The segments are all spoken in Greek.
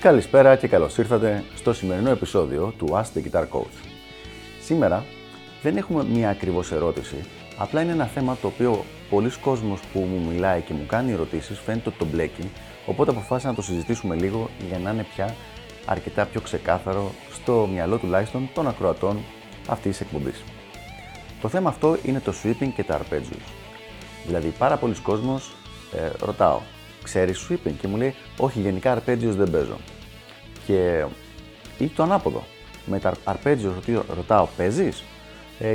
Καλησπέρα και καλώς ήρθατε στο σημερινό επεισόδιο του As the Guitar Coach. Σήμερα δεν έχουμε μία ακριβώς ερώτηση, απλά είναι ένα θέμα το οποίο πολλοί κόσμος που μου μιλάει και μου κάνει ερωτήσεις φαίνεται ότι το μπλέκει, οπότε αποφάσισα να το συζητήσουμε λίγο για να είναι πια αρκετά πιο ξεκάθαρο στο μυαλό τουλάχιστον των ακροατών αυτής της εκπομπής. Το θέμα αυτό είναι το sweeping και τα arpeggios. Δηλαδή πάρα πολλοί κόσμος ρωτάω, ξέρεις sweeping? Και μου λέει, όχι, γενικά arpeggios δεν παίζω. Και ή το ανάποδο. Με τα arpeggios ρωτάω, παίζεις?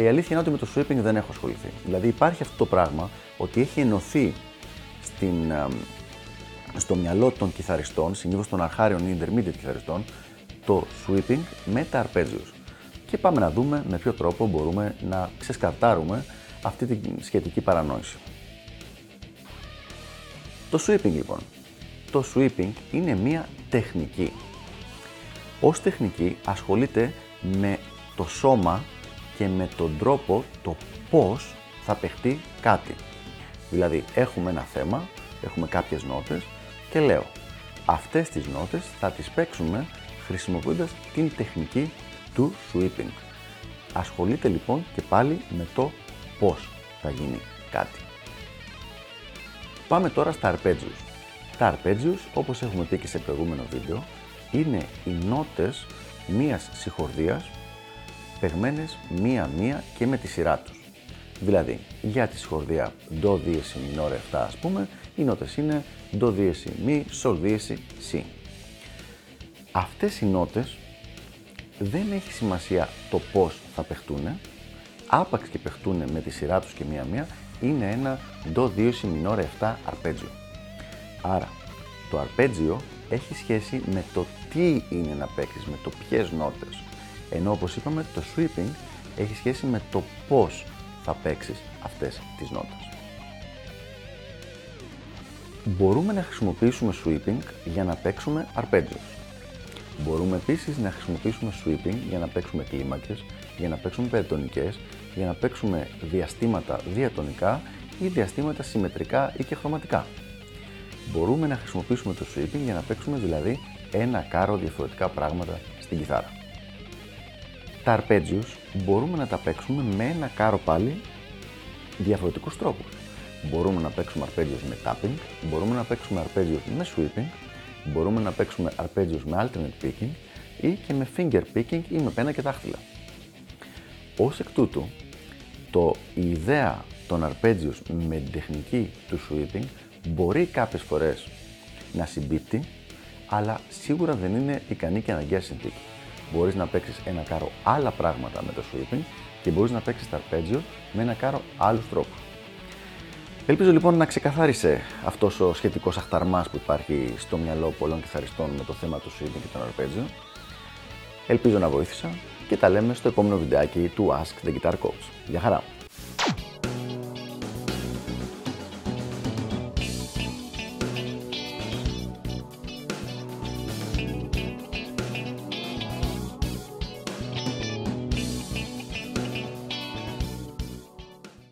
Η αλήθεια είναι ότι με το sweeping δεν έχω ασχοληθεί. Δηλαδή υπάρχει αυτό το πράγμα ότι έχει ενωθεί στο μυαλό των κιθαριστών, συνήθως των αρχάριων ή intermediate κιθαριστών, το sweeping με τα arpeggios. Και πάμε να δούμε με ποιο τρόπο μπορούμε να ξεσκαρτάρουμε αυτή τη σχετική παρανόηση. Το sweeping λοιπόν. Το sweeping είναι μία τεχνική. Ως τεχνική ασχολείται με το σώμα και με τον τρόπο το πώς θα παιχτεί κάτι. Δηλαδή έχουμε ένα θέμα, έχουμε κάποιες νότες και λέω αυτές τις νότες θα τις παίξουμε χρησιμοποιώντας την τεχνική του sweeping. Ασχολείται λοιπόν και πάλι με το πώς θα γίνει κάτι. Πάμε τώρα στα arpeggios. Τα arpeggios, όπως έχουμε πει και σε προηγούμενο βίντεο, είναι οι νότες μίας συγχορδίας παιγμένες μία-μία και με τη σειρά τους. Δηλαδή, για τη συγχορδία ντο δίεση μινόρε 7, ας πούμε, οι νότες είναι ντο δίεση μι, σολ δίεση σι. Αυτές οι νότες δεν έχει σημασία το πώς θα παιχτούν, άπαξ και παιχτούν με τη σειρά τους και μία-μία, είναι ένα ντο δίεση μινόρε 7 αρπέτζιο. Άρα, το αρπέτζιο έχει σχέση με το τι είναι να παίξεις, με το ποιες νότες. Ενώ όπως είπαμε το sweeping έχει σχέση με το πώς θα παίξεις αυτές τις νότες. Μπορούμε να χρησιμοποιήσουμε sweeping για να παίξουμε arpeggios. Μπορούμε επίσης να χρησιμοποιήσουμε sweeping για να παίξουμε κλίμακες, για να παίξουμε περιτονικές, για να παίξουμε διαστήματα διατονικά ή διαστήματα συμμετρικά ή και χρωματικά. Μπορούμε να χρησιμοποιήσουμε το sweeping για να παίξουμε δηλαδή ένα κάρο διαφορετικά πράγματα στην κιθάρα. Τα αρπέτζιους μπορούμε να τα παίξουμε με ένα κάρο πάλι διαφορετικούς τρόπους. Μπορούμε να παίξουμε αρπέτζιους με tapping, μπορούμε να παίξουμε αρπέτζιους με sweeping, μπορούμε να παίξουμε αρπέτζιους με alternate picking ή και με finger picking ή με πένα και δάχτυλα. Ως εκ τούτου, η ιδέα των αρπέτζιους με την τεχνική του sweeping μπορεί κάποιες φορές να συμπίπτει, αλλά σίγουρα δεν είναι ικανή και αναγκαία συνθήκη. Μπορείς να παίξεις ένα κάρο άλλα πράγματα με το sweeping και μπορείς να παίξεις τα arpeggio με ένα κάρο άλλους τρόπους. Ελπίζω λοιπόν να ξεκαθάρισε αυτός ο σχετικός αχταρμάς που υπάρχει στο μυαλό πολλών κιθαριστών με το θέμα του sweeping και των arpeggio. Ελπίζω να βοήθησα και τα λέμε στο επόμενο βιντεάκι του Ask the Guitar Coach. Γεια χαρά!